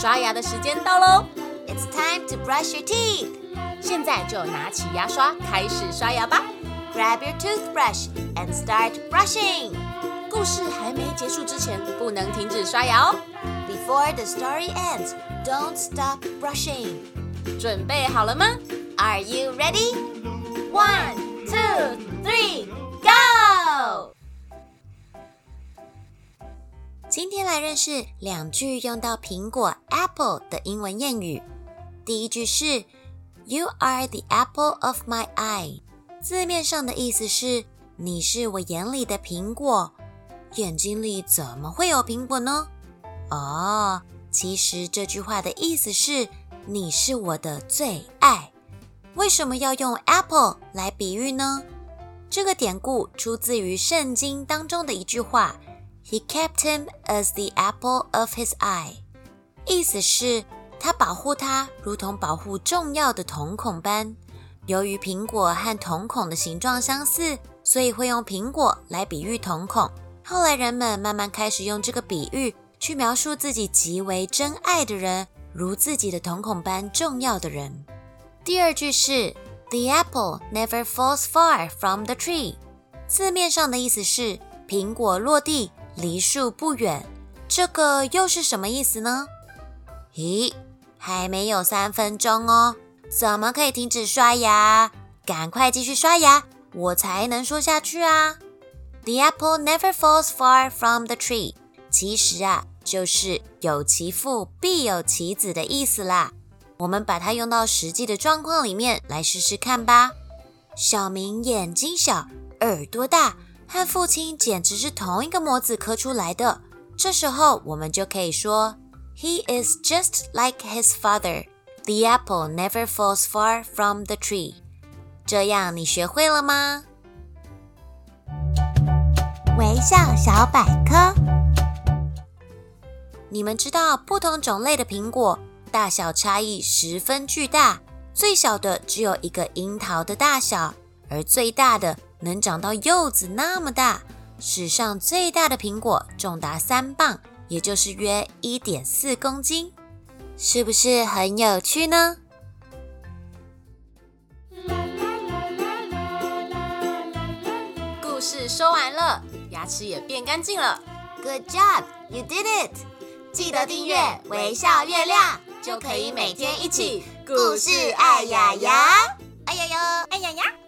刷牙的时间到喽 ！It's time to brush your teeth。现在就拿起牙刷开始刷牙吧。Grab your toothbrush and start brushing。故事还没结束之前，不能停止刷牙哦。Before the story ends, don't stop brushing。准备好了吗 ？Are you ready? 1, 2, 3, go！今天来认识两句用到苹果 apple 的英文谚语。第一句是 You are the apple of my eye， 字面上的意思是你是我眼里的苹果。眼睛里怎么会有苹果呢？其实这句话的意思是你是我的最爱。为什么要用 apple 来比喻呢？这个典故出自于圣经当中的一句话He kept him as the apple of his eye. 意思是他保护他如同保护重要的瞳孔般。由于苹果和瞳孔的形状相似，所以会用苹果来比喻瞳孔。后来人们慢慢开始用这个比喻去描述自己极为珍爱的人，如自己的瞳孔般重要的人。第二句是 The apple never falls far from the tree. 字面上的意思是苹果落地离树不远，这个又是什么意思呢？咦，还没有3分钟哦，怎么可以停止刷牙？赶快继续刷牙，我才能说下去啊。The apple never falls far from the tree， 其实就是有其父必有其子的意思啦。我们把它用到实际的状况里面来试试看吧。小明眼睛小，耳朵大，和父亲简直是同一个模子刻出来的，这时候我们就可以说 He is just like his father. The apple never falls far from the tree. 这样你学会了吗？微笑小百科。你们知道不同种类的苹果大小差异十分巨大，最小的只有一个樱桃的大小，而最大的能长到柚子那么大，史上最大的苹果重达3磅，也就是约 1.4 公斤。是不是很有趣呢？故事说完了，牙齿也变干净了。Good job, you did it! 记得订阅微笑月亮，就可以每天一起故事爱牙牙。哎呀呀，哎呀呀。